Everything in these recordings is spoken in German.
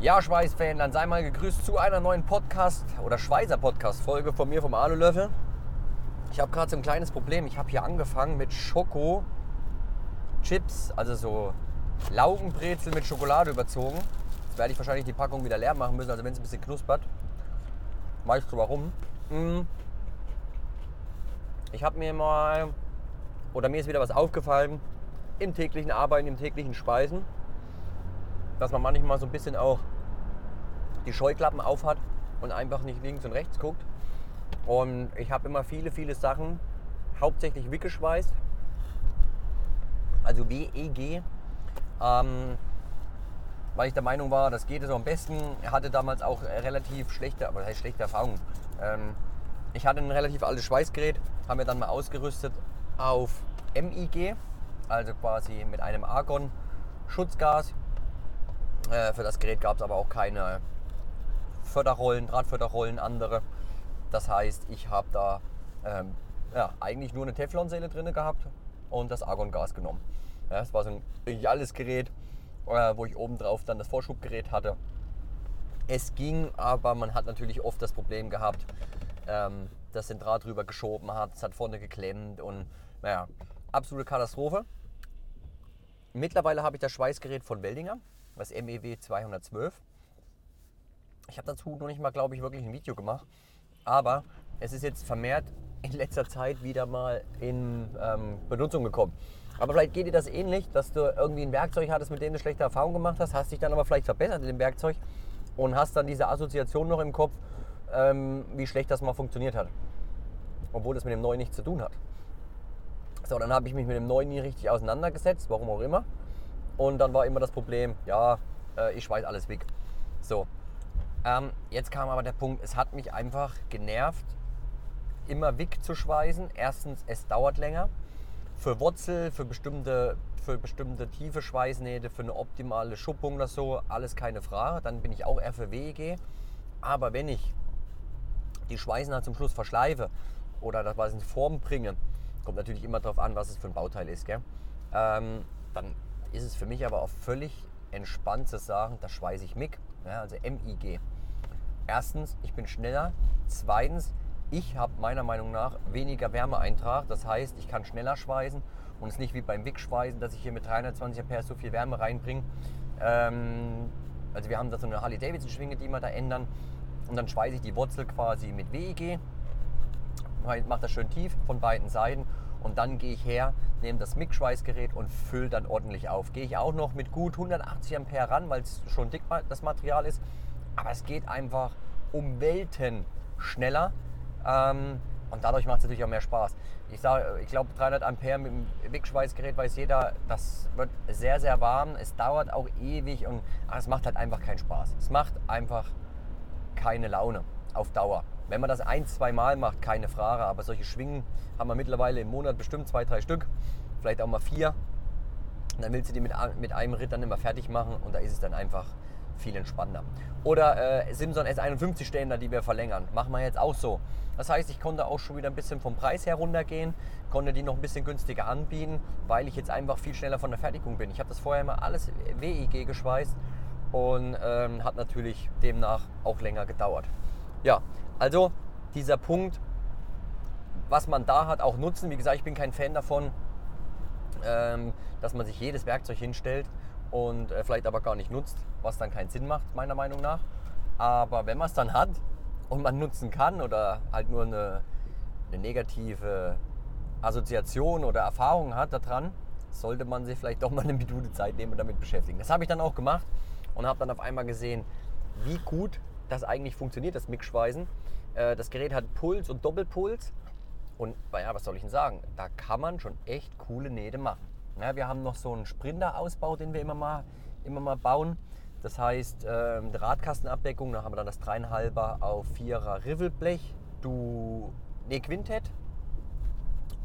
Ja, Schweiß-Fan, dann sei mal gegrüßt zu einer neuen Podcast- oder Schweißer-Podcast-Folge von mir, vom Alulöffel. Ich habe gerade so ein kleines Problem. Ich habe hier angefangen mit Schoko-Chips, also so Laugenbrezel mit Schokolade überzogen. Jetzt werde ich wahrscheinlich die Packung wieder leer machen müssen, also wenn es ein bisschen knuspert. Weißt du warum? Ich habe mir mal, oder mir ist wieder was aufgefallen, im täglichen Arbeiten, im täglichen Speisen, dass man manchmal so ein bisschen auch die Scheuklappen auf hat und einfach nicht links und rechts guckt. Und ich habe immer viele Sachen, hauptsächlich WIG geschweißt, also WEG, weil ich der Meinung war, das geht so am besten. Ich hatte damals auch relativ schlechte, aber das heißt schlechte Erfahrungen. Ich hatte ein relativ altes Schweißgerät, haben wir dann mal ausgerüstet auf MIG, also quasi mit einem Argon-Schutzgas. Für das Gerät gab es aber auch keine Förderrollen, Drahtförderrollen, andere. Das heißt, ich habe da eigentlich nur eine Teflonsäule drin gehabt und das Argongas genommen. Ja, das war so ein geniales Gerät, wo ich obendrauf dann das Vorschubgerät hatte. Es ging, aber man hat natürlich oft das Problem gehabt, dass den Draht drüber geschoben hat, es hat vorne geklemmt und naja, absolute Katastrophe. Mittlerweile habe ich das Schweißgerät von Weldinger, das MEW-212. Ich habe dazu noch nicht mal, glaube ich, wirklich ein Video gemacht, aber es ist jetzt vermehrt in letzter Zeit wieder mal in Benutzung gekommen. Aber vielleicht geht dir das ähnlich, dass du irgendwie ein Werkzeug hattest, mit dem du schlechte Erfahrungen gemacht hast, hast dich dann aber vielleicht verbessert in dem Werkzeug und hast dann diese Assoziation noch im Kopf, wie schlecht das mal funktioniert hat, obwohl das mit dem Neuen nichts zu tun hat. So, dann habe ich mich mit dem Neuen nie richtig auseinandergesetzt, warum auch immer. Und dann war immer das Problem, ja, ich schweiß alles weg. So, jetzt kam aber der Punkt, es hat mich einfach genervt, immer WIG zu schweißen. Erstens, es dauert länger. Für Wurzel, für bestimmte tiefe Schweißnähte, für eine optimale Schuppung oder so, alles keine Frage. Dann bin ich auch eher für WEG. Aber wenn ich die Schweißnaht zum Schluss verschleife oder das was in Form bringe, kommt natürlich immer darauf an, was es für ein Bauteil ist, gell? Dann ist es für mich aber auch völlig entspannt zu sagen, da schweiße ich MIG, ja, also MIG. Erstens, ich bin schneller. Zweitens, ich habe meiner Meinung nach weniger Wärmeeintrag. Das heißt, ich kann schneller schweißen und es ist nicht wie beim WIG-Schweißen, dass ich hier mit 320 Ampere so viel Wärme reinbringe. Also wir haben da so eine Harley-Davidson-Schwinge, die wir da ändern. Und dann schweiße ich die Wurzel quasi mit WEG. Mache das schön tief von beiden Seiten. Und dann gehe ich her, nehme das MIG-Schweißgerät und fülle dann ordentlich auf. Gehe ich auch noch mit gut 180 Ampere ran, weil es schon dick das Material ist. Aber es geht einfach um Welten schneller. Und dadurch macht es natürlich auch mehr Spaß. Ich glaube, 300 Ampere mit dem WIG-Schweißgerät, weiß jeder, das wird sehr, sehr warm. Es dauert auch ewig und es macht halt einfach keinen Spaß. Es macht einfach keine Laune auf Dauer. Wenn man das ein-, zweimal macht, keine Frage. Aber solche Schwingen haben wir mittlerweile im Monat bestimmt 2, 3 Stück, vielleicht auch mal 4. Und dann willst du die mit einem Ritt dann immer fertig machen und da ist es dann einfach viel entspannender. Oder Simson S51 Ständer, die wir verlängern, machen wir jetzt auch so. Das heißt, ich konnte auch schon wieder ein bisschen vom Preis her runtergehen, konnte die noch ein bisschen günstiger anbieten, weil ich jetzt einfach viel schneller von der Fertigung bin. Ich habe das vorher immer alles WEG geschweißt und hat natürlich demnach auch länger gedauert. Ja, also dieser Punkt, was man da hat, auch nutzen. Wie gesagt, ich bin kein Fan davon, dass man sich jedes Werkzeug hinstellt und vielleicht aber gar nicht nutzt, was dann keinen Sinn macht, meiner Meinung nach. Aber wenn man es dann hat und man nutzen kann oder halt nur eine negative Assoziation oder Erfahrung hat daran, sollte man sich vielleicht doch mal eine Minute Zeit nehmen und damit beschäftigen. Das habe ich dann auch gemacht und habe dann auf einmal gesehen, wie gut das eigentlich funktioniert, das MIG-Schweißen. Das Gerät hat Puls und Doppelpuls und ja, was soll ich denn sagen, da kann man schon echt coole Nähte machen. Ja, wir haben noch so einen Sprinter-Ausbau, den wir immer mal bauen. Das heißt, Radkastenabdeckung, da haben wir dann das 3,5er auf 4er Rivelblech, Quintett.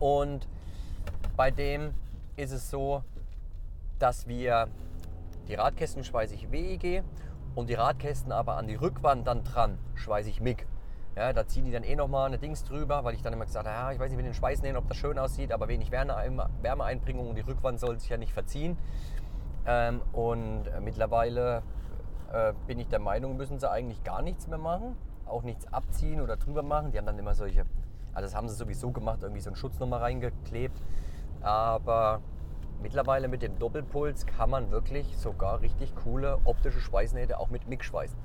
Und bei dem ist es so, dass wir die Radkästen schweiße ich WEG und die Radkästen aber an die Rückwand dann dran schweiße ich MIG. Ja, da ziehen die dann nochmal eine Dings drüber, weil ich dann immer gesagt habe, ja, ich weiß nicht mit den Schweißnähten, ob das schön aussieht, aber wenig Wärmeeinbringung und die Rückwand soll sich ja nicht verziehen. Und mittlerweile bin ich der Meinung, müssen sie eigentlich gar nichts mehr machen, auch nichts abziehen oder drüber machen. Die haben dann immer solche, also das haben sie sowieso gemacht, irgendwie so einen Schutz nochmal reingeklebt. Aber mittlerweile mit dem Doppelpuls kann man wirklich sogar richtig coole optische Schweißnähte auch mit MIG schweißen.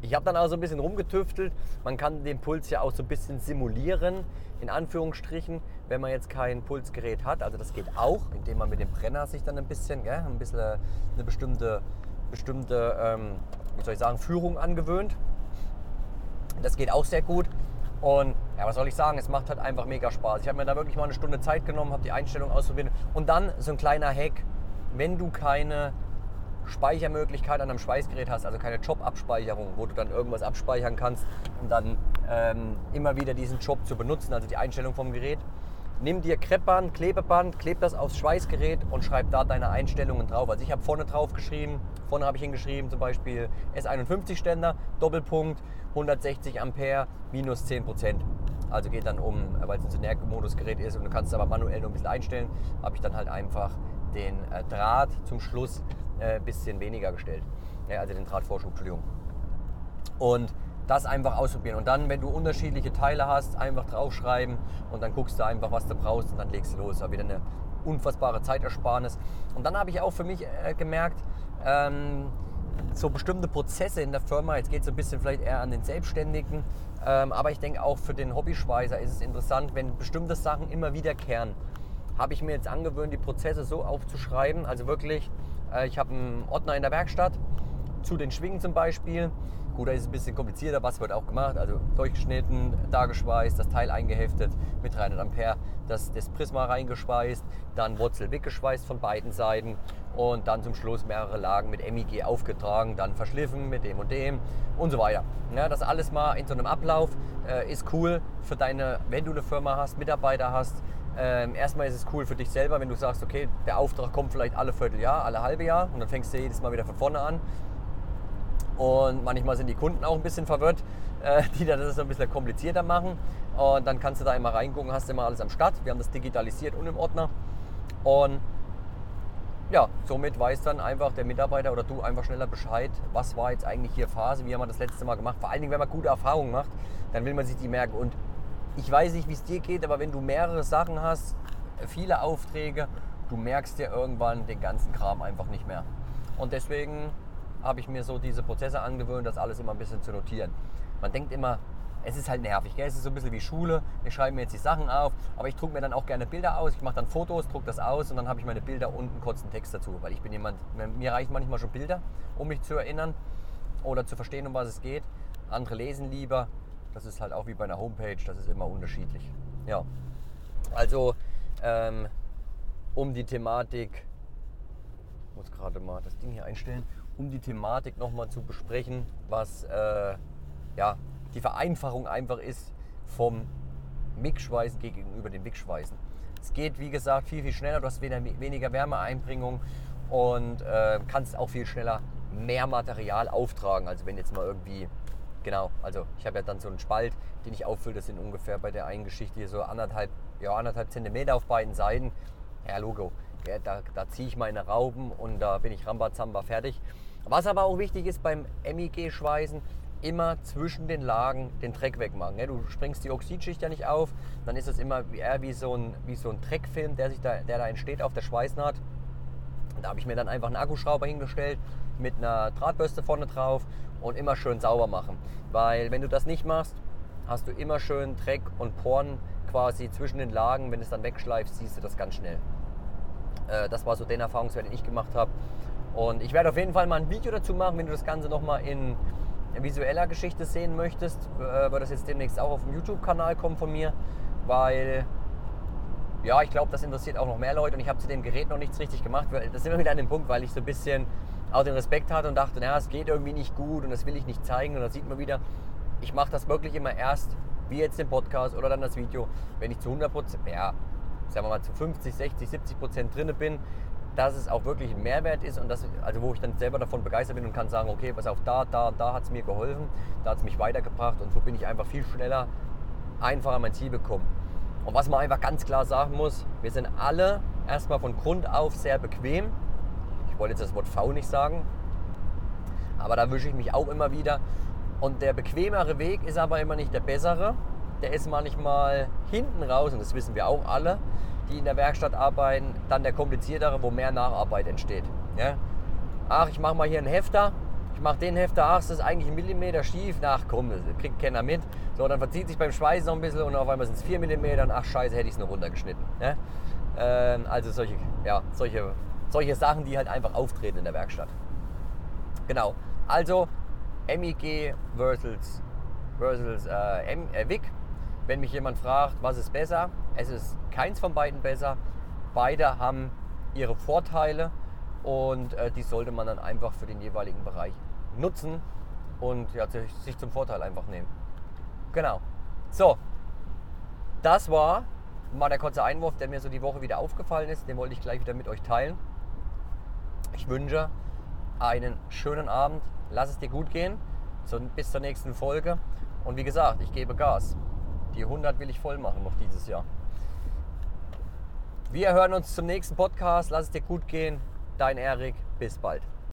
Ich habe dann also ein bisschen rumgetüftelt. Man kann den Puls ja auch so ein bisschen simulieren, in Anführungsstrichen, wenn man jetzt kein Pulsgerät hat. Also das geht auch, indem man mit dem Brenner sich dann ein bisschen eine bestimmte wie soll ich sagen, Führung angewöhnt. Das geht auch sehr gut. Und ja, was soll ich sagen, es macht halt einfach mega Spaß. Ich habe mir da wirklich mal eine Stunde Zeit genommen, habe die Einstellung ausprobiert. Und dann so ein kleiner Hack, wenn du keine Speichermöglichkeit an einem Schweißgerät hast, also keine Job-Abspeicherung, wo du dann irgendwas abspeichern kannst und dann immer wieder diesen Job zu benutzen, also die Einstellung vom Gerät. Nimm dir Kreppband, Klebeband, kleb das aufs Schweißgerät und schreib da deine Einstellungen drauf. Also ich habe vorne habe ich hingeschrieben zum Beispiel S51 Ständer, Doppelpunkt, 160 Ampere, minus 10%. Also geht dann um, weil es ein Synergie-Modus-Gerät ist und du kannst es aber manuell noch ein bisschen einstellen, habe ich dann halt einfach den Draht zum Schluss ein bisschen weniger gestellt. Ja, also den Drahtvorschub, Entschuldigung. Und das einfach ausprobieren. Und dann, wenn du unterschiedliche Teile hast, einfach draufschreiben und dann guckst du einfach, was du brauchst und dann legst du los. Das war wieder eine unfassbare Zeitersparnis. Und dann habe ich auch für mich gemerkt, so bestimmte Prozesse in der Firma, jetzt geht es ein bisschen vielleicht eher an den Selbstständigen, aber ich denke auch für den Hobbyschweißer ist es interessant, wenn bestimmte Sachen immer wiederkehren. Habe ich mir jetzt angewöhnt, die Prozesse so aufzuschreiben. Also wirklich, ich habe einen Ordner in der Werkstatt zu den Schwingen zum Beispiel. Gut, da ist es ein bisschen komplizierter, was wird auch gemacht. Also durchgeschnitten, da geschweißt, das Teil eingeheftet mit 300 Ampere, das Prisma reingeschweißt, dann Wurzel-Wick geschweißt von beiden Seiten und dann zum Schluss mehrere Lagen mit MIG aufgetragen, dann verschliffen mit dem und so weiter. Ja, das alles mal in so einem Ablauf ist cool für deine, wenn du eine Firma hast, Mitarbeiter hast. Erstmal ist es cool für dich selber, wenn du sagst, okay, der Auftrag kommt vielleicht alle Vierteljahr, alle halbe Jahr und dann fängst du jedes Mal wieder von vorne an. Und manchmal sind die Kunden auch ein bisschen verwirrt, die das so ein bisschen komplizierter machen. Und dann kannst du da immer reingucken, hast immer alles am Start. Wir haben das digitalisiert und im Ordner. Und ja, somit weiß dann einfach der Mitarbeiter oder du einfach schneller Bescheid, was war jetzt eigentlich hier Phase, wie haben wir das letzte Mal gemacht. Vor allen Dingen, wenn man gute Erfahrungen macht, dann will man sich die merken. Und ich weiß nicht, wie es dir geht, aber wenn du mehrere Sachen hast, viele Aufträge, du merkst dir irgendwann den ganzen Kram einfach nicht mehr. Und deswegen habe ich mir so diese Prozesse angewöhnt, das alles immer ein bisschen zu notieren. Man denkt immer, es ist halt nervig, gell? Es ist so ein bisschen wie Schule, ich schreibe mir jetzt die Sachen auf, aber ich drucke mir dann auch gerne Bilder aus, ich mache dann Fotos, drucke das aus und dann habe ich meine Bilder und einen kurzen Text dazu, weil ich bin jemand, mir reichen manchmal schon Bilder, um mich zu erinnern oder zu verstehen, um was es geht. Andere lesen lieber. Das ist halt auch wie bei einer Homepage, das ist immer unterschiedlich. Ja, also um die Thematik nochmal zu besprechen, was ja, die Vereinfachung einfach ist vom MIG-Schweißen gegenüber dem WIG-Schweißen. Es geht, wie gesagt, viel, viel schneller, du hast weniger Wärmeeinbringung und kannst auch viel schneller mehr Material auftragen, also wenn jetzt mal irgendwie. Genau, also ich habe ja dann so einen Spalt, den ich auffülle, das sind ungefähr bei der einen Geschichte hier so anderthalb Zentimeter auf beiden Seiten. Ja, Logo, ja, da ziehe ich meine Raupen und da bin ich Rambazamba fertig. Was aber auch wichtig ist beim MIG-Schweißen, immer zwischen den Lagen den Dreck wegmachen. Ja, du sprengst die Oxidschicht ja nicht auf, dann ist das immer eher wie so ein Dreckfilm, der da entsteht auf der Schweißnaht. Da habe ich mir dann einfach einen Akkuschrauber hingestellt mit einer Drahtbürste vorne drauf und immer schön sauber machen, weil wenn du das nicht machst, hast du immer schön Dreck und Poren quasi zwischen den Lagen. Wenn du es dann wegschleifst, siehst du das ganz schnell. Das war so den Erfahrungswert, den ich gemacht habe und ich werde auf jeden Fall mal ein Video dazu machen, wenn du das Ganze nochmal in visueller Geschichte sehen möchtest, wird das jetzt demnächst auch auf dem YouTube-Kanal kommen von mir, weil ja, ich glaube, das interessiert auch noch mehr Leute und ich habe zu dem Gerät noch nichts richtig gemacht, weil das sind wir wieder an dem Punkt, weil ich so ein bisschen auch den Respekt hatte und dachte, naja, es geht irgendwie nicht gut und das will ich nicht zeigen. Und da sieht man wieder, ich mache das wirklich immer erst, wie jetzt den Podcast oder dann das Video, wenn ich zu 100%, ja, sagen wir mal zu 50, 60, 70% drinne bin, dass es auch wirklich ein Mehrwert ist und das, also wo ich dann selber davon begeistert bin und kann sagen, okay, pass auf, da hat es mir geholfen, da hat es mich weitergebracht und so bin ich einfach viel schneller, einfacher an mein Ziel gekommen. Und was man einfach ganz klar sagen muss, wir sind alle erstmal von Grund auf sehr bequem. Ich wollte jetzt das Wort faul nicht sagen, Aber da wische ich mich auch immer wieder. Und der bequemere Weg ist aber immer nicht der bessere. Der ist manchmal hinten raus, und das wissen wir auch alle, die in der Werkstatt arbeiten, dann der kompliziertere, wo mehr Nacharbeit entsteht. Ja? Ach, ich mache mal hier einen Hefter, ich mache den Hefter, ach, das ist eigentlich ein Millimeter schief, ach komm, das kriegt keiner mit. So, dann verzieht sich beim Schweißen noch ein bisschen und auf einmal sind es 4 mm, ach scheiße, hätte ich es nur runtergeschnitten. Ja? Also solche Sachen, die halt einfach auftreten in der Werkstatt. Genau, also MIG versus WIG. Wenn mich jemand fragt, was ist besser, es ist keins von beiden besser. Beide haben ihre Vorteile und die sollte man dann einfach für den jeweiligen Bereich nutzen und ja, sich zum Vorteil einfach nehmen. Genau. So, das war mal der kurze Einwurf, der mir so die Woche wieder aufgefallen ist. Den wollte ich gleich wieder mit euch teilen. Ich wünsche einen schönen Abend. Lass es dir gut gehen. Bis zur nächsten Folge. Und wie gesagt, ich gebe Gas. Die 100 will ich voll machen noch dieses Jahr. Wir hören uns zum nächsten Podcast. Lass es dir gut gehen. Dein Erik. Bis bald.